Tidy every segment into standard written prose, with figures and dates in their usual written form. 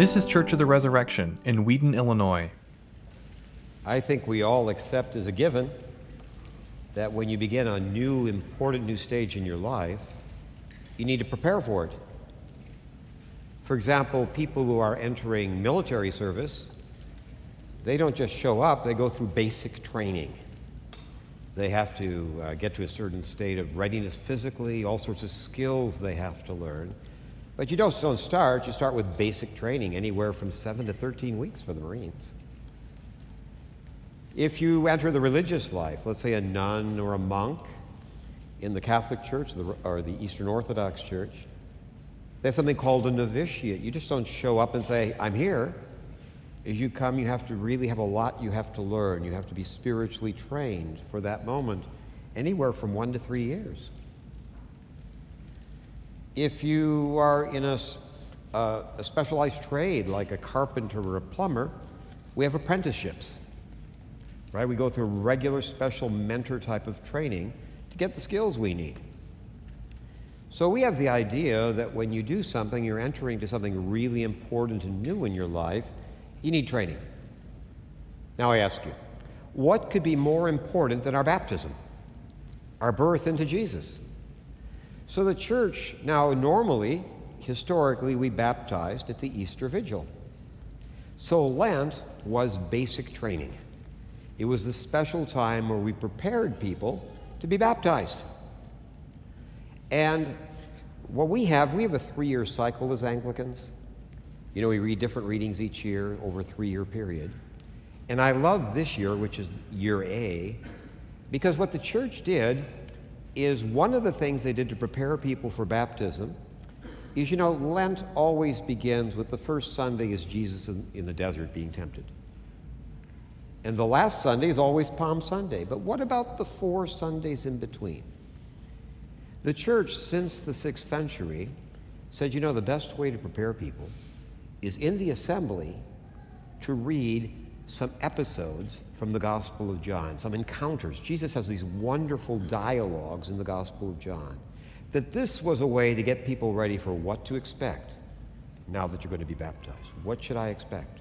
This is Church of the Resurrection in Wheaton, Illinois. I think we all accept as a given that when you begin a new, important new stage in your life, you need to prepare for it. For example, people who are entering military service, they don't just show up, they go through basic training. They have to get to a certain state of readiness physically, all sorts of skills they have to learn. But you don't start, you start with basic training, anywhere from 7 to 13 weeks for the Marines. If you enter the religious life, let's say a nun or a monk in the Catholic Church or the Eastern Orthodox Church, they have something called a novitiate. You just don't show up and say, I'm here. As you come, you have to really have a lot you have to learn. You have to be spiritually trained for that moment, anywhere from 1 to 3 years. If you are in a specialized trade, like a carpenter or a plumber, we have apprenticeships. Right? We go through regular, special mentor type of training to get the skills we need. So we have the idea that when you do something, you're entering to something really important and new in your life, you need training. Now I ask you, what could be more important than our baptism, our birth into Jesus? So the church now normally, historically, we baptized at the Easter vigil. So Lent was basic training. It was the special time where we prepared people to be baptized. And what we have a 3-year cycle as Anglicans. You know, we read different readings each year over a 3-year period. And I love this year, which is year A, because what the church did is one of the things they did to prepare people for baptism is, you know, Lent always begins with the first Sunday is Jesus in the desert being tempted. And the last Sunday is always Palm Sunday. But what about the 4 Sundays in between? The church, since the 6th century, said, you know, the best way to prepare people is in the assembly to read some episodes from the Gospel of John, some encounters. Jesus has these wonderful dialogues in the Gospel of John. That this was a way to get people ready for what to expect now that you're going to be baptized. What should I expect?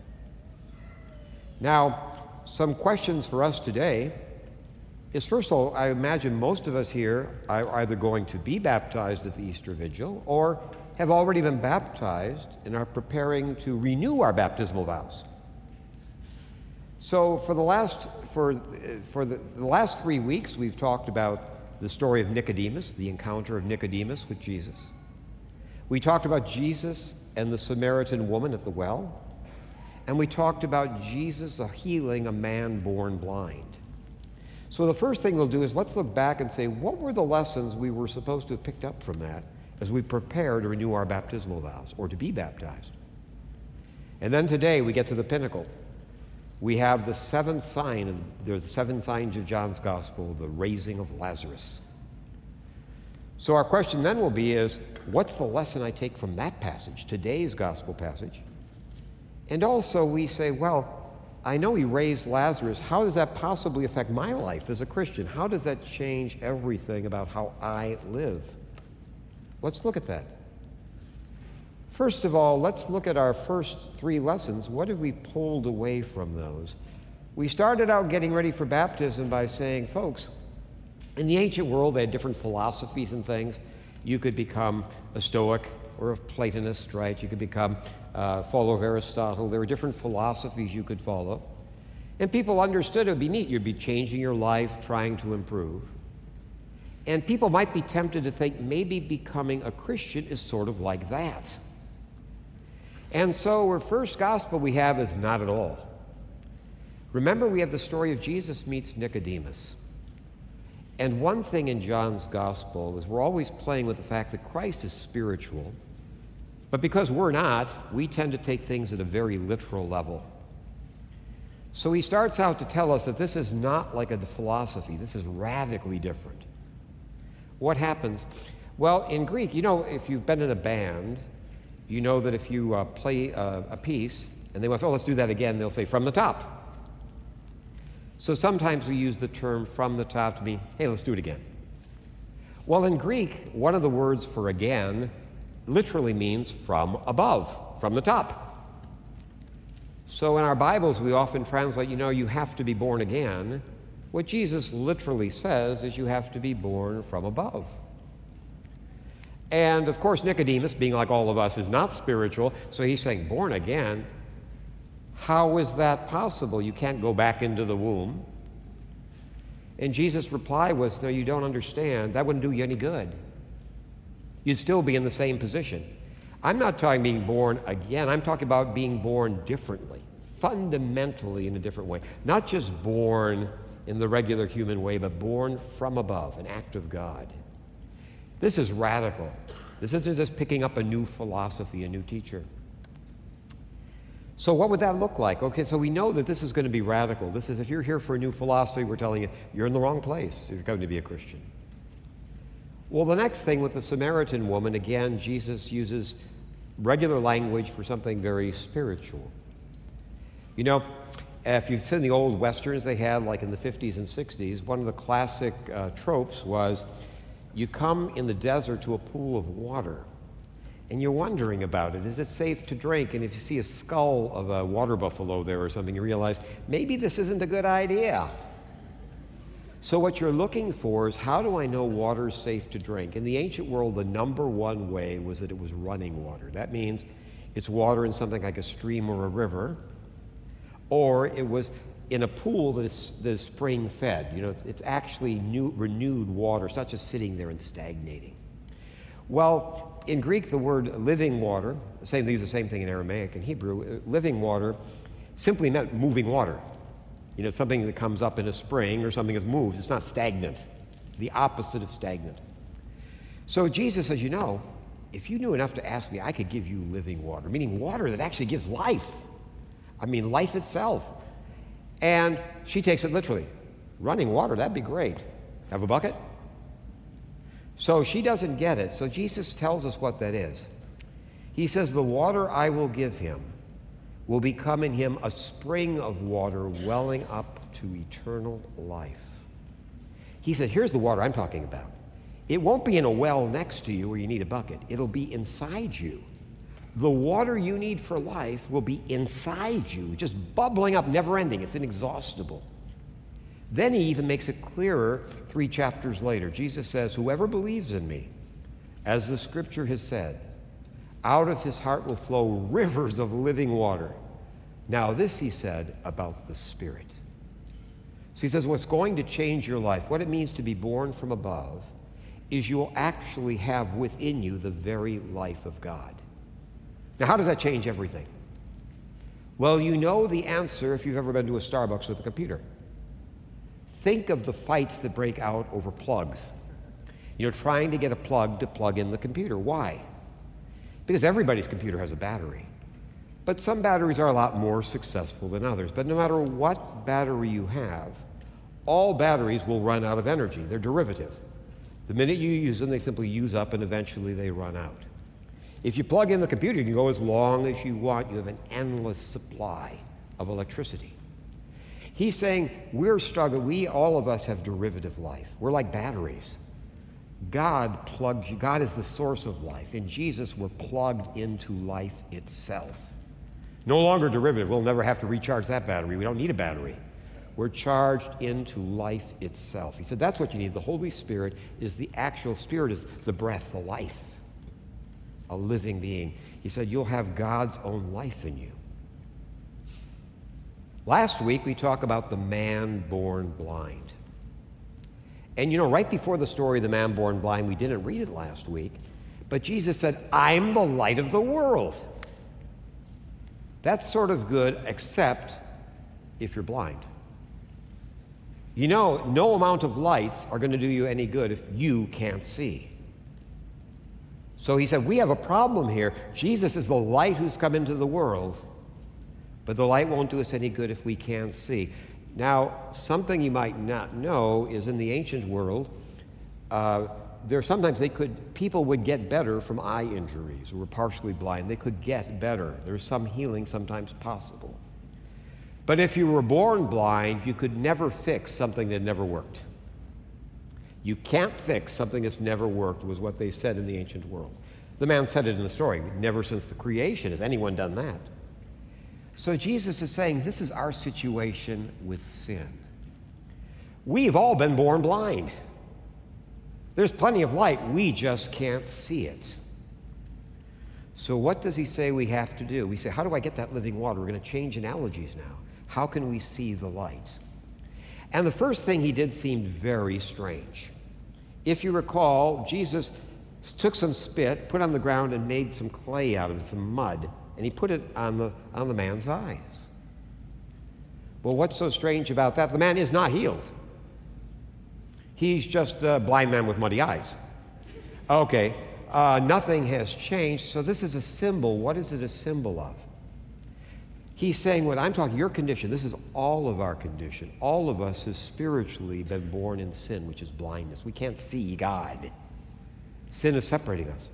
Now, some questions for us today is, first of all, I imagine most of us here are either going to be baptized at the Easter Vigil or have already been baptized and are preparing to renew our baptismal vows. So for the last 3 weeks, we've talked about the story of Nicodemus, the encounter of Nicodemus with Jesus. We talked about Jesus and the Samaritan woman at the well, and we talked about Jesus healing a man born blind. So the first thing we'll do is let's look back and say, what were the lessons we were supposed to have picked up from that as we prepare to renew our baptismal vows or to be baptized? And then today we get to the pinnacle. We have the 7th sign, there's the 7 signs of John's Gospel, the raising of Lazarus. So our question then will be is, what's the lesson I take from that passage, today's Gospel passage? And also we say, well, I know he raised Lazarus. How does that possibly affect my life as a Christian? How does that change everything about how I live? Let's look at that. First of all, let's look at our first 3 lessons. What have we pulled away from those? We started out getting ready for baptism by saying, folks, in the ancient world, they had different philosophies and things. You could become a Stoic or a Platonist, right? You could become a follower of Aristotle. There were different philosophies you could follow. And people understood it would be neat. You'd be changing your life, trying to improve. And people might be tempted to think maybe becoming a Christian is sort of like that. And so our first gospel we have is not at all. Remember, we have the story of Jesus meets Nicodemus. And one thing in John's gospel is we're always playing with the fact that Christ is spiritual, but because we're not, we tend to take things at a very literal level. So he starts out to tell us that this is not like a philosophy. This is radically different. What happens? Well, in Greek, you know, if you've been in a band, you know that if you play a piece and they want, oh, let's do that again, they'll say from the top. So sometimes we use the term from the top to mean, hey, let's do it again. Well, in Greek, one of the words for again literally means from above, from the top. So in our Bibles, we often translate, you have to be born again. What Jesus literally says is you have to be born from above. And of course, Nicodemus, being like all of us, is not spiritual. So he's saying, born again? How is that possible? You can't go back into the womb. And Jesus' reply was, no, you don't understand. That wouldn't do you any good. You'd still be in the same position. I'm not talking being born again. I'm talking about being born differently, fundamentally in a different way. Not just born in the regular human way, but born from above, an act of God. This is radical. This isn't just picking up a new philosophy, a new teacher. So what would that look like? Okay, so we know that this is going to be radical. This is, if you're here for a new philosophy, we're telling you, you're in the wrong place if you're coming to be a Christian. Well, the next thing with the Samaritan woman, again, Jesus uses regular language for something very spiritual. If you've seen the old Westerns they had, like in the 50s and 60s, one of the classic tropes was, you come in the desert to a pool of water, and you're wondering about it. Is it safe to drink? And if you see a skull of a water buffalo there or something, you realize, maybe this isn't a good idea. So what you're looking for is, how do I know water is safe to drink? In the ancient world, the number one way was that it was running water. That means it's water in something like a stream or a river, or it was in a pool that is spring-fed. It's actually renewed water. It's not just sitting there and stagnating. Well, in Greek, the word living water, they use the same thing in Aramaic and Hebrew. Living water simply meant moving water. Something that comes up in a spring or something that moves. It's not stagnant, the opposite of stagnant. So Jesus says, if you knew enough to ask me, I could give you living water, meaning water that actually gives life. Life itself. And she takes it literally. Running water, that'd be great. Have a bucket? So she doesn't get it. So Jesus tells us what that is. He says, the water I will give him will become in him a spring of water welling up to eternal life. He said, here's the water I'm talking about. It won't be in a well next to you where you need a bucket. It'll be inside you. The water you need for life will be inside you, just bubbling up, never ending. It's inexhaustible. Then he even makes it clearer 3 chapters later. Jesus says, whoever believes in me, as the scripture has said, out of his heart will flow rivers of living water. Now this he said about the Spirit. So he says, what's going to change your life, what it means to be born from above, is you will actually have within you the very life of God. Now, how does that change everything? Well, you know the answer if you've ever been to a Starbucks with a computer. Think of the fights that break out over plugs. Trying to get a plug to plug in the computer. Why? Because everybody's computer has a battery. But some batteries are a lot more successful than others. But no matter what battery you have, all batteries will run out of energy. They're derivative. The minute you use them, they simply use up and eventually they run out. If you plug in the computer, you can go as long as you want. You have an endless supply of electricity. He's saying we're struggling. All of us have derivative life. We're like batteries. God plugs you. God is the source of life. In Jesus, we're plugged into life itself. No longer derivative. We'll never have to recharge that battery. We don't need a battery. We're charged into life itself. He said that's what you need. The Holy Spirit is the actual Spirit, is the breath, the life. A living being. He said, you'll have God's own life in you. Last week, we talked about the man born blind. And right before the story of the man born blind, we didn't read it last week, but Jesus said, I'm the light of the world. That's sort of good, except if you're blind. No amount of lights are going to do you any good if you can't see. So he said, we have a problem here. Jesus is the light who's come into the world, but the light won't do us any good if we can't see. Now, something you might not know is in the ancient world, people would get better from eye injuries or were partially blind. They could get better. There's some healing sometimes possible. But if you were born blind, you could never fix something that never worked. You can't fix something that's never worked, was what they said in the ancient world. The man said it in the story. Never since the creation has anyone done that. So Jesus is saying, this is our situation with sin. We've all been born blind. There's plenty of light, we just can't see it. So what does he say we have to do? We say, how do I get that living water? We're going to change analogies now. How can we see the light? And the first thing he did seemed very strange. If you recall, Jesus took some spit, put it on the ground, and made some clay out of it, some mud, and he put it on the man's eyes. Well, what's so strange about that? The man is not healed. He's just a blind man with muddy eyes. Okay, nothing has changed, so this is a symbol. What is it a symbol of? He's saying, when I'm talking your condition, this is all of our condition. All of us has spiritually been born in sin, which is blindness. We can't see God. Sin is separating us.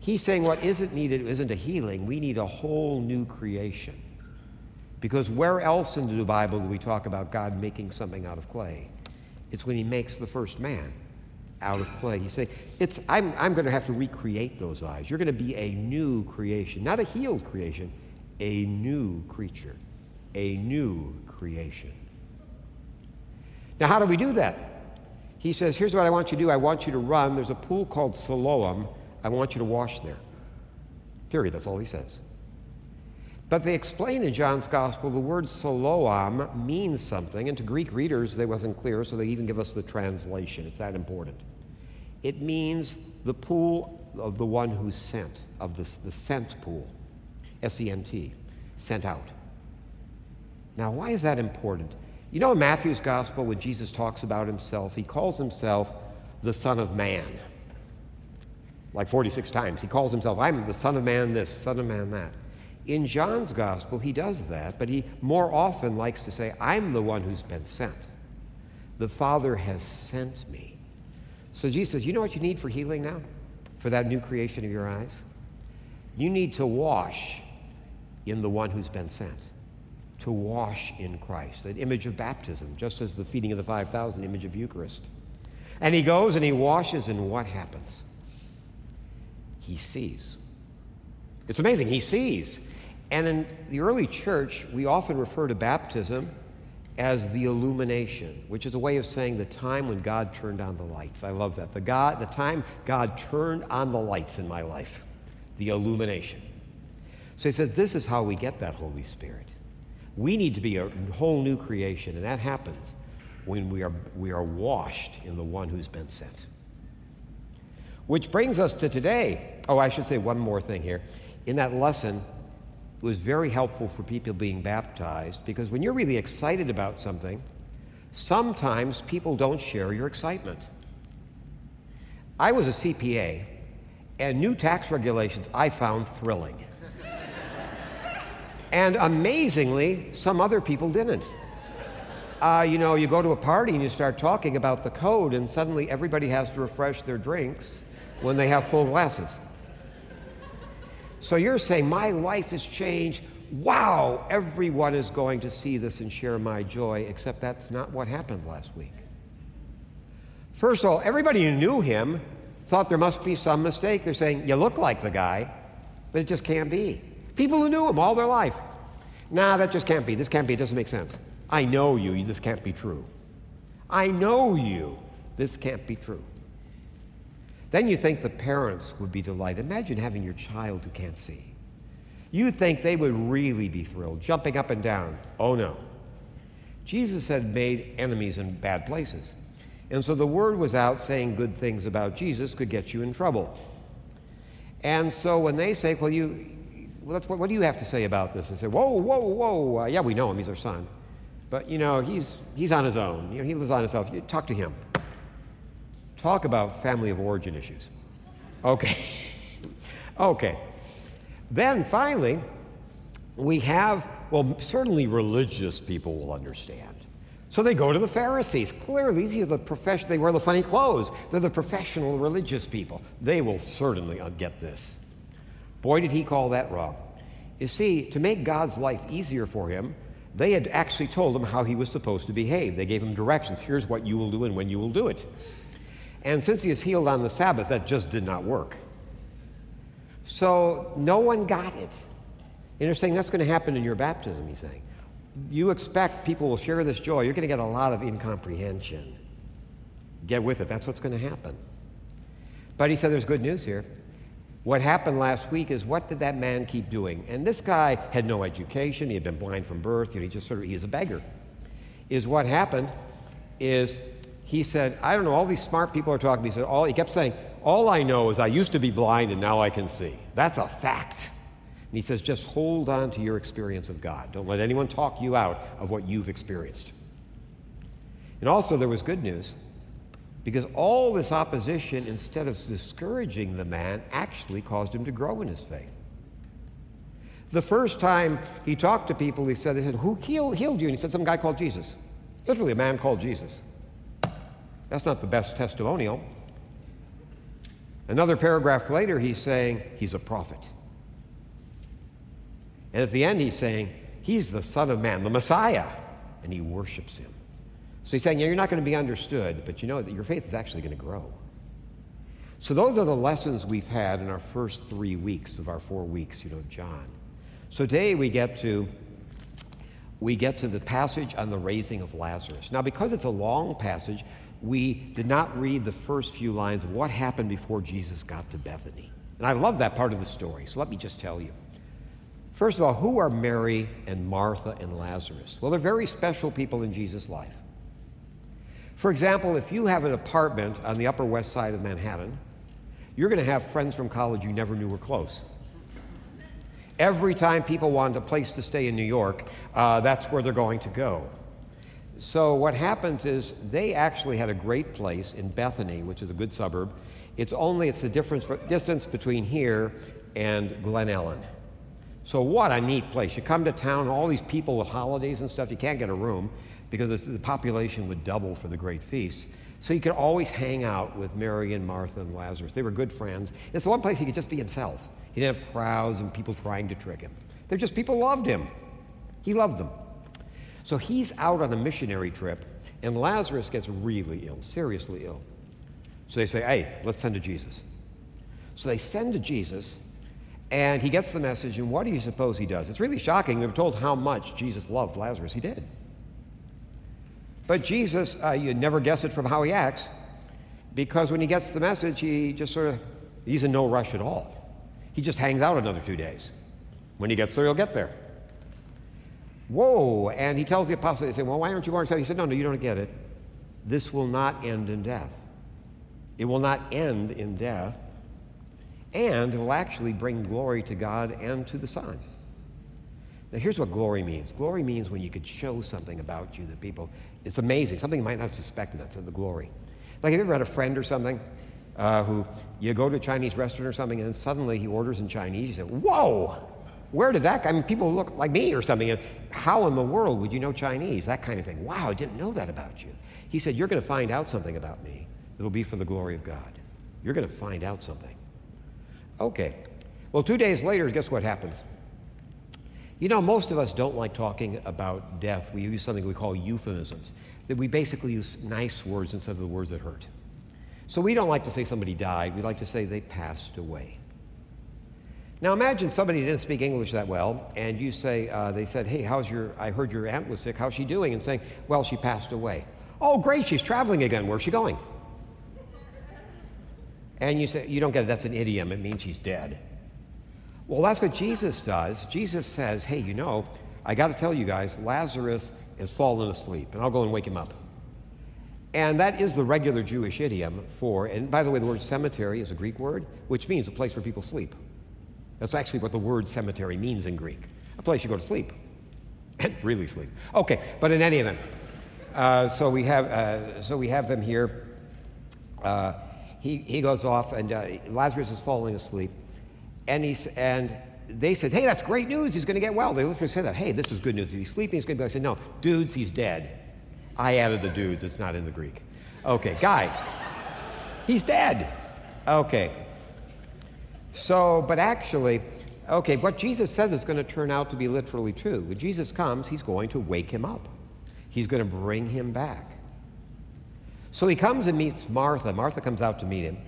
He's saying what isn't needed isn't a healing. We need a whole new creation. Because where else in the Bible do we talk about God making something out of clay? It's when he makes the first man out of clay. He's saying, I'm going to have to recreate those eyes. You're going to be a new creation, not a healed creation. A new creature, a new creation. Now, how do we do that? He says, here's what I want you to do. I want you to run. There's a pool called Siloam. I want you to wash there. Period. That's all he says. But they explain in John's Gospel the word Siloam means something, and to Greek readers, they wasn't clear, so they even give us the translation. It's that important. It means the pool of the one who's sent, of the sent pool. S-E-N-T, sent out. Now, why is that important? You know, in Matthew's Gospel, when Jesus talks about himself, he calls himself the Son of Man. Like 46 times, he calls himself, I'm the Son of Man this, Son of Man that. In John's Gospel, he does that, but he more often likes to say, I'm the one who's been sent. The Father has sent me. So Jesus says, you know what you need for healing now? For that new creation of your eyes? You need to wash in the one who's been sent, to wash in Christ, that image of baptism, just as the feeding of the 5,000, image of Eucharist. And he goes and he washes, and what happens? He sees. It's amazing, he sees. And in the early church, we often refer to baptism as the illumination, which is a way of saying the time when God turned on the lights. I love that. The time God turned on the lights in my life. The illumination. So he says, this is how we get that Holy Spirit. We need to be a whole new creation, and that happens when we are washed in the one who's been sent. Which brings us to today. Oh, I should say one more thing here. In that lesson, it was very helpful for people being baptized, because when you're really excited about something, sometimes people don't share your excitement. I was a CPA, and new tax regulations I found thrilling. And amazingly, some other people didn't. You know, you go to a party and you start talking about the code, and suddenly everybody has to refresh their drinks when they have full glasses. So you're saying, my life has changed. Wow, everyone is going to see this and share my joy, except that's not what happened last week. First of all, everybody who knew him thought there must be some mistake. They're saying, you look like the guy, but it just can't be. People who knew him all their life. Nah, that just can't be. This can't be. It doesn't make sense. I know you. This can't be true. I know you. This can't be true. Then you think the parents would be delighted. Imagine having your child who can't see. You'd think they would really be thrilled, jumping up and down. Oh, no. Jesus had made enemies in bad places. And so the word was out saying good things about Jesus could get you in trouble. And so when they say, what do you have to say about this? And say, whoa, yeah, we know him, he's our son. But, you know, he's on his own. You know, he lives on himself. You talk to him. Talk about family of origin issues. Okay. Okay. Then finally, we have, well, certainly religious people will understand. So they go to the Pharisees. Clearly, these are the profession. They wear the funny clothes. They're the professional religious people. They will certainly get this. Boy, did he call that wrong. You see, to make God's life easier for him, they had actually told him how he was supposed to behave. They gave him directions. Here's what you will do and when you will do it. And since he is healed on the Sabbath, that just did not work. So no one got it. And they're saying, that's going to happen in your baptism, he's saying. You expect people will share this joy. You're going to get a lot of incomprehension. Get with it. That's what's going to happen. But he said there's good news here. What happened last week is, what did that man keep doing? And this guy had no education. He had been blind from birth. You know, he was a beggar. Is what happened is he said, I don't know, all these smart people are talking. He said, he kept saying, all I know is I used to be blind and now I can see. That's a fact. And he says, just hold on to your experience of God. Don't let anyone talk you out of what you've experienced. And also there was good news, because all this opposition, instead of discouraging the man, actually caused him to grow in his faith. The first time he talked to people, they said, who healed you? And he said, some guy called Jesus. Literally a man called Jesus. That's not the best testimonial. Another paragraph later, he's saying he's a prophet. And at the end, he's saying, he's the Son of Man, the Messiah, and he worships him. So he's saying, yeah, you're not going to be understood, but you know that your faith is actually going to grow. So those are the lessons we've had in our first 3 weeks of our 4 weeks, of John. So today we get to the passage on the raising of Lazarus. Now, because it's a long passage, we did not read the first few lines of what happened before Jesus got to Bethany. And I love that part of the story, so let me just tell you. First of all, who are Mary and Martha and Lazarus? Well, they're very special people in Jesus' life. For example, if you have an apartment on the Upper West Side of Manhattan, you're going to have friends from college you never knew were close. Every time people want a place to stay in New York, that's where they're going to go. So what happens is they actually had a great place in Bethany, which is a good suburb. It's the distance between here and Glen Ellen. So what a neat place. You come to town, all these people with holidays and stuff, you can't get a room because the population would double for the great feast. So you could always hang out with Mary and Martha and Lazarus. They were good friends. It's the one place he could just be himself. He didn't have crowds and people trying to trick him. People loved him. He loved them. So he's out on a missionary trip, and Lazarus gets really ill, seriously ill. So they say, hey, let's send to Jesus. So they send to Jesus, and he gets the message, and what do you suppose he does? It's really shocking. We're told how much Jesus loved Lazarus. He did. But Jesus, you'd never guess it from how he acts, because when he gets the message, he's in no rush at all. He just hangs out another 2 days. When he gets there, he'll get there. Whoa, and he tells the apostles, they say, well, why aren't you more excited? He said, no, you don't get it. This will not end in death. It will not end in death, and it will actually bring glory to God and to the Son. Now, here's what glory means. Glory means when you could show something about you that people, it's amazing. Something you might not suspect, and that's the glory. Like, have you ever had a friend or something who you go to a Chinese restaurant or something, and then suddenly he orders in Chinese? You say, whoa, where did that, people look like me or something. And how in the world would you know Chinese? That kind of thing. Wow, I didn't know that about you. He said, you're going to find out something about me. It'll be for the glory of God. You're going to find out something. Okay. Well, 2 days later, guess what happens? Most of us don't like talking about death. We use something we call euphemisms, that we basically use nice words instead of the words that hurt. So we don't like to say somebody died. We like to say they passed away. Now imagine somebody didn't speak English that well, and you say, they said, hey, I heard your aunt was sick. How's she doing? And saying, well, she passed away. Oh, great, she's traveling again. Where's she going? And you say, you don't get it. That's an idiom. It means she's dead. Well, that's what Jesus does. Jesus says, hey, I got to tell you guys, Lazarus has fallen asleep, and I'll go and wake him up. And that is the regular Jewish idiom for, and by the way, the word cemetery is a Greek word, which means a place where people sleep. That's actually what the word cemetery means in Greek, a place you go to sleep, and really sleep. Okay, but in any event, so we have them here. He goes off, and Lazarus is falling asleep. And they said, hey, that's great news. He's going to get well. They literally said that. Hey, this is good news. He's sleeping. He's going to be well. I said, no, dudes, he's dead. I added the dudes. It's not in the Greek. Okay, guys, he's dead. Okay. So, but actually, okay, what Jesus says is going to turn out to be literally true. When Jesus comes, he's going to wake him up. He's going to bring him back. So he comes and meets Martha. Martha comes out to meet him.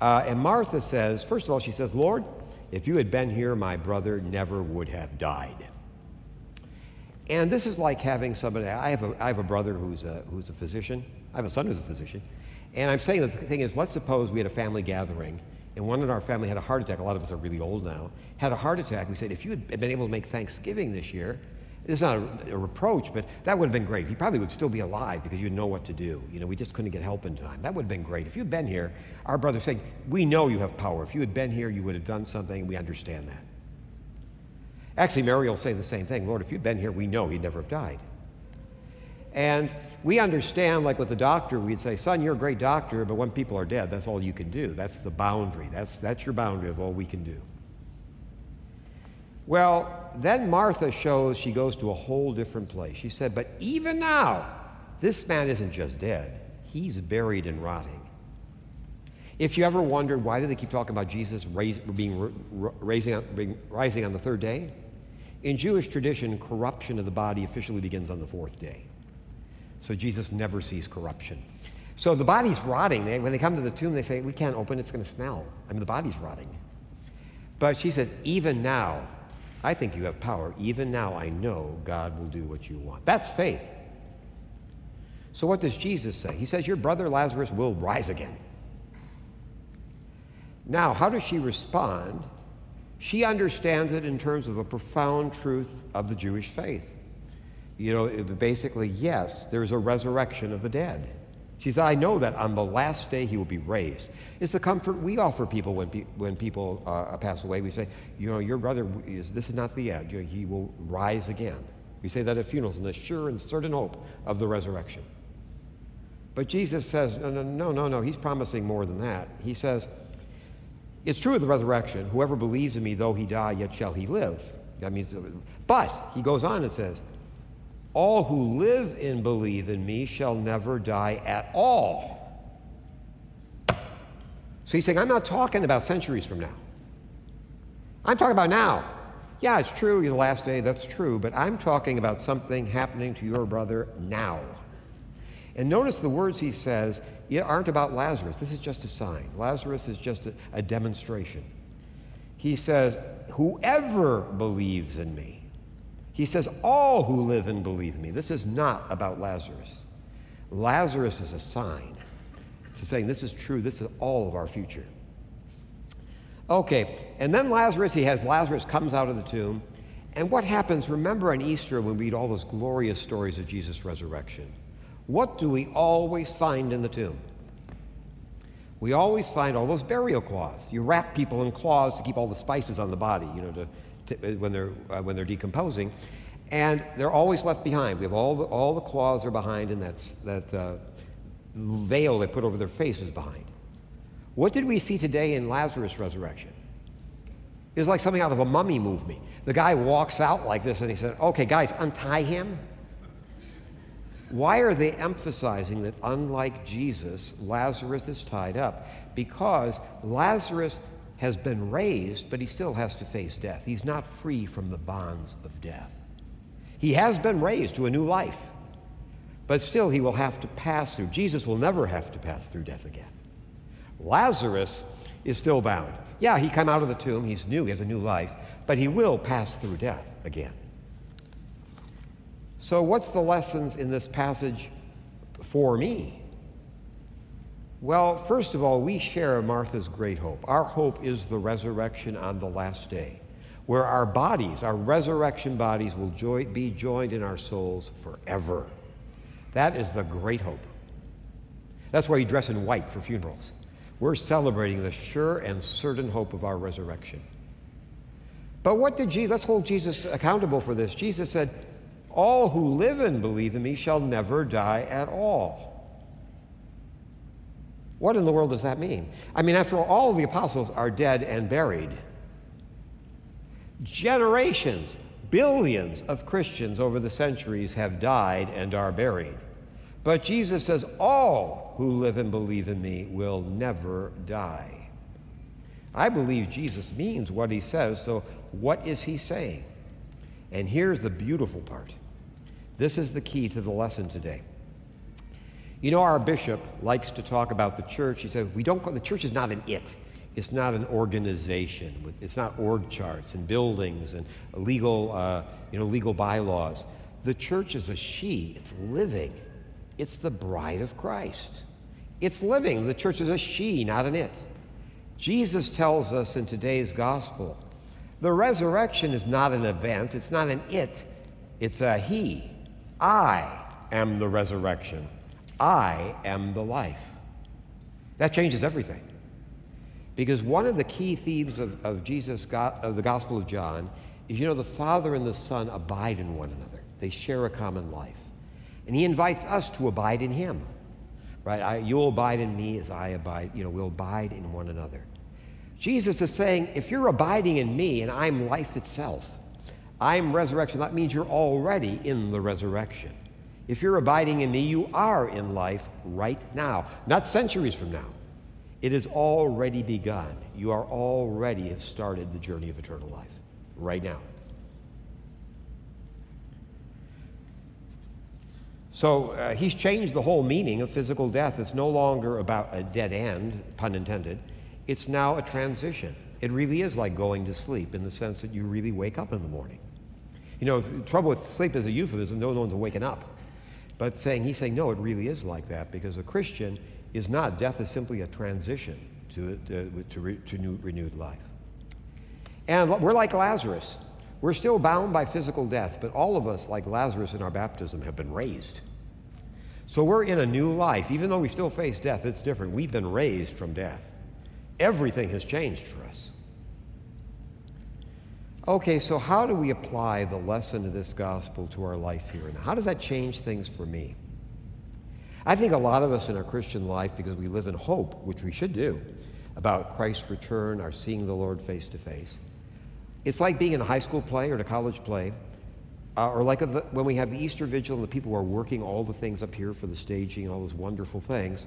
And Martha says, first of all, she says, Lord, If you had been here, my brother never would have died. And this is like having somebody. I have a brother who's a physician. I have a son who's a physician. And I'm saying that the thing is, let's suppose we had a family gathering, and one in our family had a heart attack. A lot of us are really old now. Had a heart attack. We said, if you had been able to make Thanksgiving this year, it's not a reproach, but that would have been great. He probably would still be alive because you'd know what to do. You know, we just couldn't get help in time. That would have been great. If you'd been here, our brother's saying, we know you have power. If you had been here, you would have done something. We understand that. Actually, Mary will say the same thing. Lord, if you'd been here, we know he'd never have died. And we understand, like with the doctor, we'd say, son, you're a great doctor, but when people are dead, that's all you can do. That's the boundary. That's your boundary of all we can do. Well, then Martha she goes to a whole different place. She said, but even now, this man isn't just dead. He's buried and rotting. If you ever wondered, why do they keep talking about Jesus rising on the third day? In Jewish tradition, corruption of the body officially begins on the fourth day. So Jesus never sees corruption. So the body's rotting. When they come to the tomb, they say, we can't open, it's going to smell. I mean, the body's rotting. But she says, even now, I think you have power. Even now, I know God will do what you want. That's faith. So what does Jesus say? He says, your brother Lazarus will rise again. Now, how does she respond? She understands it in terms of a profound truth of the Jewish faith. You know, basically, yes, there's a resurrection of the dead. She said, I know that on the last day he will be raised. It's the comfort we offer people when people pass away. We say, you know, your brother, this is not the end. You know, he will rise again. We say that at funerals, in the sure and certain hope of the resurrection. But Jesus says, no, he's promising more than that. He says, it's true of the resurrection. Whoever believes in me, though he die, yet shall he live. That means, but he goes on and says, all who live and believe in me shall never die at all. So he's saying, I'm not talking about centuries from now. I'm talking about now. Yeah, it's true, the last day, that's true, but I'm talking about something happening to your brother now. And notice the words he says aren't about Lazarus. This is just a sign. Lazarus is just a demonstration. He says, whoever believes in me. He says, all who live and believe in me. This is not about Lazarus. Lazarus is a sign. It's saying this is true. This is all of our future. Okay, and then Lazarus comes out of the tomb. And what happens, remember on Easter when we read all those glorious stories of Jesus' resurrection. What do we always find in the tomb? We always find all those burial cloths. You wrap people in cloths to keep all the spices on the body, you know, when they're decomposing, and they're always left behind. We have all the claws are behind, and that veil they put over their faces behind. What did we see today in Lazarus' resurrection? It was like something out of a mummy movie. The guy walks out like this, and he said, "Okay, guys, untie him." Why are they emphasizing that? Unlike Jesus, Lazarus is tied up because Lazarus has been raised, but he still has to face death. He's not free from the bonds of death. He has been raised to a new life, but still he will have to pass through. Jesus will never have to pass through death again. Lazarus is still bound. Yeah, he came out of the tomb. He's new. He has a new life, but he will pass through death again. So what's the lessons in this passage for me? Well, first of all, we share Martha's great hope. Our hope is the resurrection on the last day, where our bodies, our resurrection bodies, will be joined in our souls forever. That is the great hope. That's why you dress in white for funerals. We're celebrating the sure and certain hope of our resurrection. But what did Jesus? Let's hold Jesus accountable for this. Jesus said, all who live and believe in me shall never die at all. What in the world does that mean? I mean, after all the apostles are dead and buried. Generations, billions of Christians over the centuries have died and are buried. But Jesus says, all who live and believe in me will never die. I believe Jesus means what he says, so what is he saying? And here's the beautiful part. This is the key to the lesson today. You know, our bishop likes to talk about the church. He says, the church is not an it. It's not an organization. It's not org charts and buildings and legal, legal bylaws. The church is a she. It's living. It's the bride of Christ. It's living. The church is a she, not an it. Jesus tells us in today's gospel, the resurrection is not an event. It's not an it. It's a he. I am the resurrection. I am the life. That changes everything. Because one of the key themes of the Gospel of John is, the Father and the Son abide in one another. They share a common life. And he invites us to abide in him, right? You'll abide in me as I abide, we'll abide in one another. Jesus is saying, if you're abiding in me and I'm life itself, I'm resurrection, that means you're already in the resurrection. If you're abiding in me, you are in life right now, not centuries from now. It has already begun. You are already have started the journey of eternal life right now. So he's changed the whole meaning of physical death. It's no longer about a dead end, pun intended. It's now a transition. It really is like going to sleep in the sense that you really wake up in the morning. The trouble with sleep is a euphemism. No one's waking up. But he's saying, no, it really is like that, because a Christian is not. Death is simply a transition to renewed life. And we're like Lazarus. We're still bound by physical death, but all of us, like Lazarus in our baptism, have been raised. So we're in a new life. Even though we still face death, it's different. We've been raised from death. Everything has changed for us. Okay, so how do we apply the lesson of this gospel to our life here? And how does that change things for me? I think a lot of us in our Christian life, because we live in hope, which we should do, about Christ's return, our seeing the Lord face to face, it's like being in a high school play or a college play, when we have the Easter vigil and the people are working all the things up here for the staging, all those wonderful things,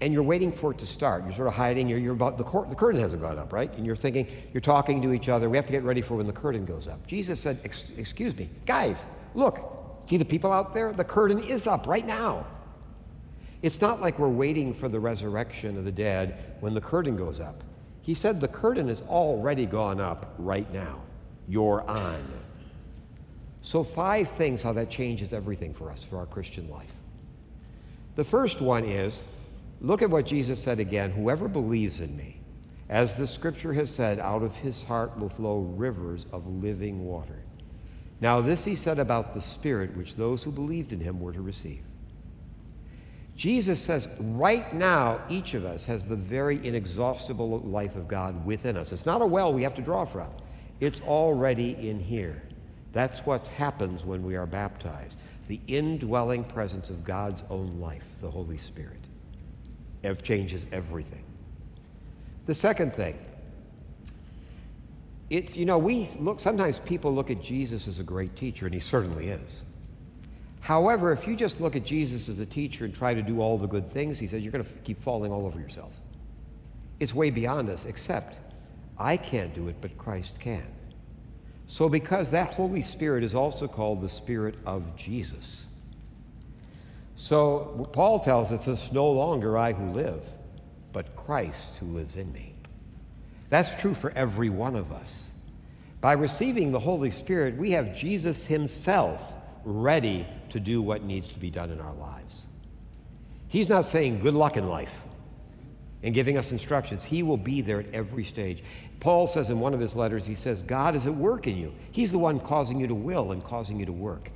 and you're waiting for it to start. You're sort of hiding. You're about the curtain hasn't gone up, right? And you're thinking, you're talking to each other. We have to get ready for when the curtain goes up. Jesus said, "Excuse me, guys, look, see the people out there? The curtain is up right now." It's not like we're waiting for the resurrection of the dead when the curtain goes up. He said the curtain has already gone up right now. You're on. So 5 things how that changes everything for us, for our Christian life. The first one is, look at what Jesus said again, whoever believes in me, as the scripture has said, out of his heart will flow rivers of living water. Now this he said about the Spirit, which those who believed in him were to receive. Jesus says right now each of us has the very inexhaustible life of God within us. It's not a well we have to draw from. It's already in here. That's what happens when we are baptized. The indwelling presence of God's own life, the Holy Spirit, changes everything. The second thing, it's, sometimes people look at Jesus as a great teacher, and he certainly is. However, if you just look at Jesus as a teacher and try to do all the good things he says, you're going to keep falling all over yourself. It's way beyond us, except I can't do it, but Christ can. So because that Holy Spirit is also called the Spirit of Jesus. So Paul tells us it's no longer I who live, but Christ who lives in me. That's true for every one of us. By receiving the Holy Spirit, we have Jesus himself ready to do what needs to be done in our lives. He's not saying good luck in life and giving us instructions. He will be there at every stage. Paul says in one of his letters, he says, God is at work in you. He's the one causing you to will and causing you to work.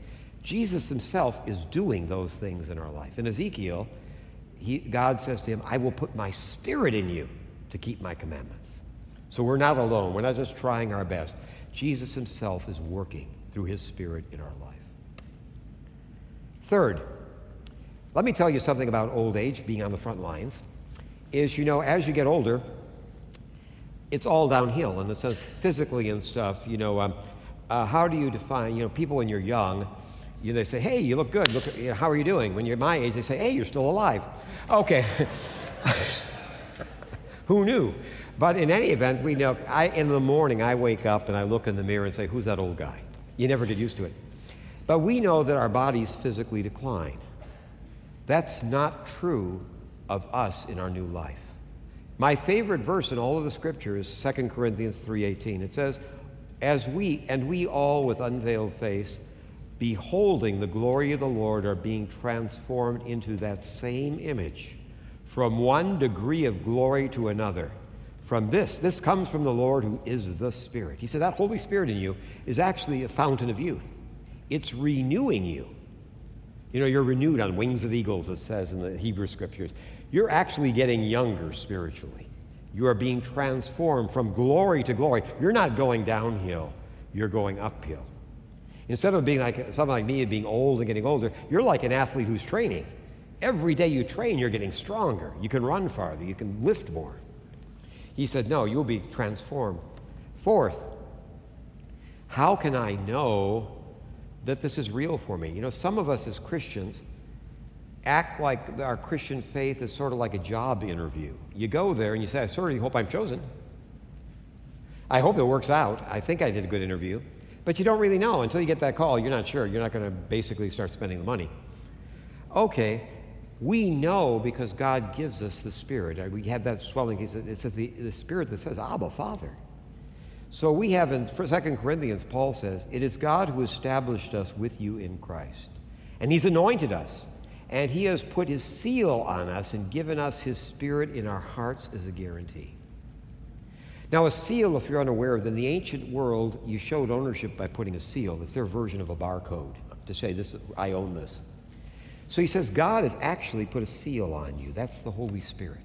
Jesus himself is doing those things in our life. In Ezekiel, God says to him, I will put my Spirit in you to keep my commandments. So we're not alone. We're not just trying our best. Jesus himself is working through his Spirit in our life. Third, let me tell you something about old age, being on the front lines, is, as you get older, it's all downhill in the sense physically and stuff. How do you define, people when you're young, they say, hey, you look good. Look, how are you doing? When you're my age, they say, hey, you're still alive. Okay. Who knew? But in any event, we know, in the morning, I wake up and I look in the mirror and say, who's that old guy? You never get used to it. But we know that our bodies physically decline. That's not true of us in our new life. My favorite verse in all of the Scripture is 2 Corinthians 3:18. It says, "As we all with unveiled face, beholding the glory of the Lord, are being transformed into that same image, from one degree of glory to another. From this comes from the Lord who is the Spirit." He said that Holy Spirit in you is actually a fountain of youth. It's renewing you. You know, you're renewed on wings of eagles, it says in the Hebrew Scriptures. You're actually getting younger spiritually. You are being transformed from glory to glory. You're not going downhill, you're going uphill. Instead of being like someone like me and being old and getting older, you're like an athlete who's training. Every day you train, you're getting stronger. You can run farther, you can lift more. He said, no, you'll be transformed. Fourth, how can I know that this is real for me? You know, some of us as Christians act like our Christian faith is sort of like a job interview. You go there and you say, I certainly hope I'm chosen. I hope it works out. I think I did a good interview. But you don't really know until you get that call. You're not sure. You're not going to basically start spending the money. Okay, we know because God gives us the Spirit. We have that swelling. It's the Spirit that says, Abba, Father. So we have in 2 Corinthians, Paul says, it is God who established us with you in Christ. And he's anointed us. And he has put his seal on us and given us his Spirit in our hearts as a guarantee. Now, a seal, if you're unaware of it, in the ancient world, you showed ownership by putting a seal. It's their version of a barcode to say, this, I own this. So he says, God has actually put a seal on you. That's the Holy Spirit.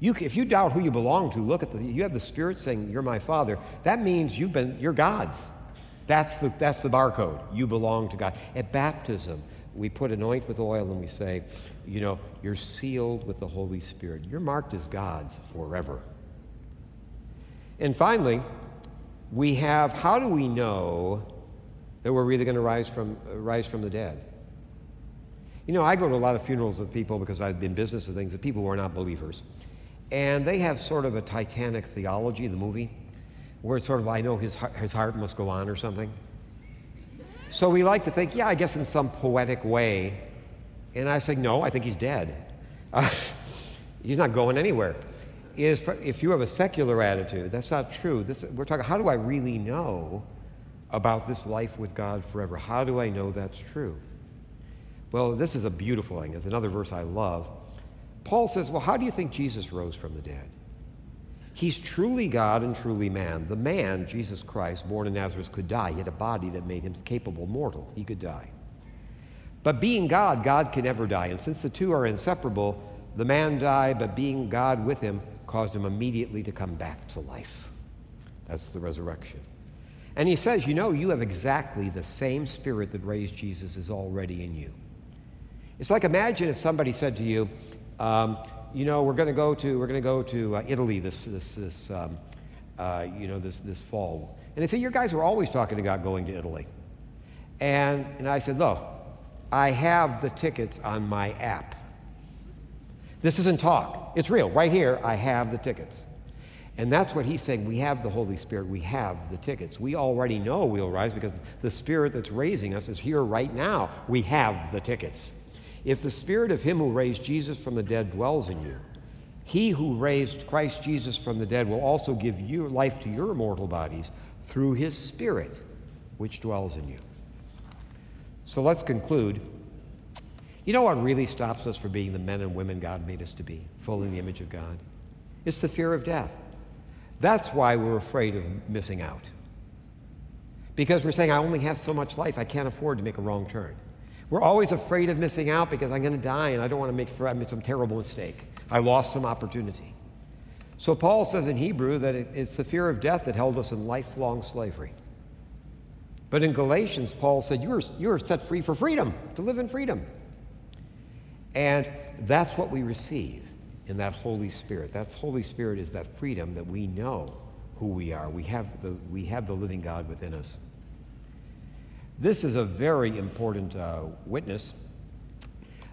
If you doubt who you belong to, you have the Spirit saying, you're my Father. That means you're God's. That's the barcode. You belong to God. At baptism, we anoint with oil and we say, you know, you're sealed with the Holy Spirit. You're marked as God's forever. And finally, we have, how do we know that we're really going to rise from the dead? You know, I go to a lot of funerals of people because I've been in business of things, of people who are not believers. And they have sort of a Titanic theology, the movie, where it's sort of, I know his heart must go on or something. So we like to think, yeah, I guess in some poetic way. And I say, no, I think he's dead. He's not going anywhere. If you have a secular attitude, that's not true. We're talking, how do I really know about this life with God forever? How do I know that's true? Well, this is a beautiful thing. It's another verse I love. Paul says, well, how do you think Jesus rose from the dead? He's truly God and truly man. The man, Jesus Christ, born in Nazareth, could die. He had a body that made him capable, mortal. He could die. But being God, God can never die. And since the two are inseparable, the man died, but being God with him caused him immediately to come back to life. That's the resurrection. And he says, you know, you have exactly the same Spirit that raised Jesus is already in you. It's like, imagine if somebody said to you, you know, we're going to go to Italy this fall. And they say, your guys were always talking about going to Italy. And I said, look, I have the tickets on my app. This isn't talk. It's real. Right here, I have the tickets. And that's what he's saying. We have the Holy Spirit. We have the tickets. We already know we'll rise because the Spirit that's raising us is here right now. We have the tickets. If the Spirit of him who raised Jesus from the dead dwells in you, he who raised Christ Jesus from the dead will also give you life to your mortal bodies through his Spirit, which dwells in you. So let's conclude. You know what really stops us from being the men and women God made us to be, full in the image of God? It's the fear of death. That's why we're afraid of missing out. Because we're saying, I only have so much life, I can't afford to make a wrong turn. We're always afraid of missing out because I'm going to die and I don't want to make some terrible mistake. I lost some opportunity. So Paul says in Hebrew that it's the fear of death that held us in lifelong slavery. But in Galatians, Paul said, you are set free for freedom, to live in freedom. And that's what we receive in that Holy Spirit. That Holy Spirit is that freedom that we know who we are. We have the living God within us. This is a very important witness.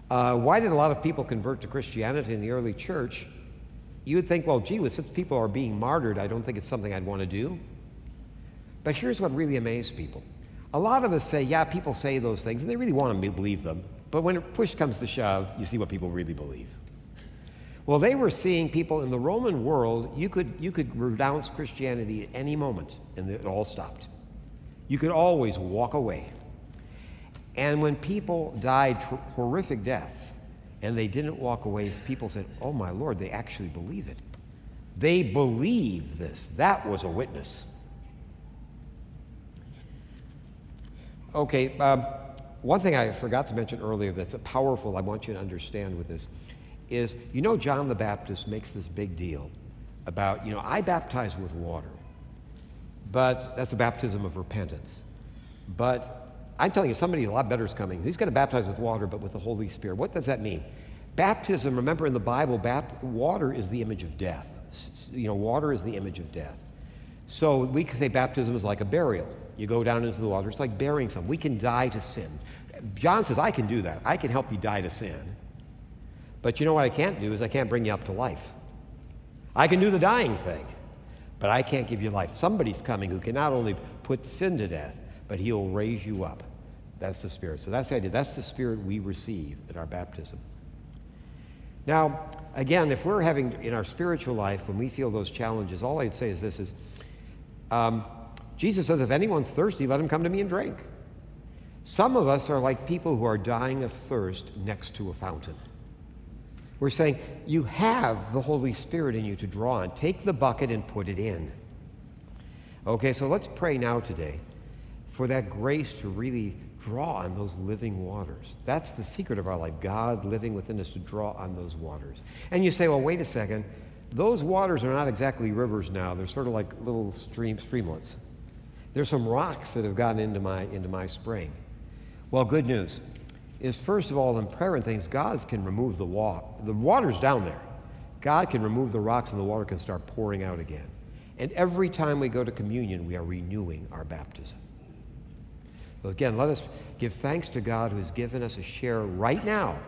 Why did a lot of people convert to Christianity in the early church? You would think, well, gee, since people are being martyred, I don't think it's something I'd want to do. But here's what really amazed people. A lot of us say, yeah, people say those things, and they really want to believe them. But when push comes to shove, you see what people really believe. Well, they were seeing people in the Roman world, you could renounce Christianity at any moment, and it all stopped. You could always walk away. And when people died horrific deaths, and they didn't walk away, people said, oh my Lord, they actually believe it. They believe this. That was a witness. Okay, one thing I forgot to mention earlier that's powerful, I want you to understand with this, is, you know, John the Baptist makes this big deal about, you know, I baptize with water, but that's a baptism of repentance. But I'm telling you, somebody a lot better is coming. He's going to baptize with water, but with the Holy Spirit. What does that mean? Baptism, remember in the Bible, water is the image of death. You know, water is the image of death. So we could say baptism is like a burial. You go down into the water. It's like burying something. We can die to sin. John says, I can do that. I can help you die to sin. But you know what I can't do is I can't bring you up to life. I can do the dying thing, but I can't give you life. Somebody's coming who can not only put sin to death, but he'll raise you up. That's the Spirit. So that's the idea. That's the Spirit we receive at our baptism. Now, again, if we're having, in our spiritual life, when we feel those challenges, all I'd say is this is, Jesus says, if anyone's thirsty, let him come to me and drink. Some of us are like people who are dying of thirst next to a fountain. We're saying, you have the Holy Spirit in you to draw on. Take the bucket and put it in. Okay, so let's pray now today for that grace to really draw on those living waters. That's the secret of our life, God living within us to draw on those waters. And you say, well, wait a second. Those waters are not exactly rivers now. They're sort of like little streamlets. There's some rocks that have gotten into my spring. Well, good news is, first of all, in prayer and things, God can remove the water. The water's down there. God can remove the rocks, and the water can start pouring out again. And every time we go to communion, we are renewing our baptism. So again, let us give thanks to God who has given us a share right now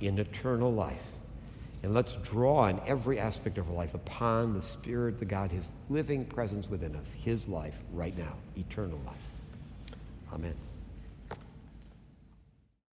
in eternal life. And let's draw in every aspect of our life upon the Spirit, the God, His living presence within us, His life right now, eternal life. Amen.